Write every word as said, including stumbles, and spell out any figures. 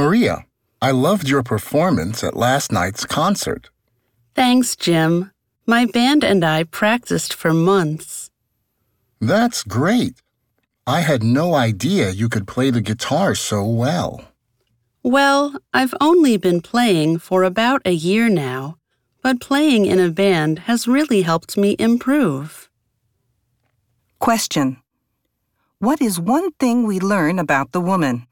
Maria, I loved your performance at last night's concert. Thanks, Jim. My band and I practiced for months. That's great. I had no idea you could play the guitar so well. Well, I've only been playing for about a year now, but playing in a band has really helped me improve. Question: What is one thing we learn about the woman?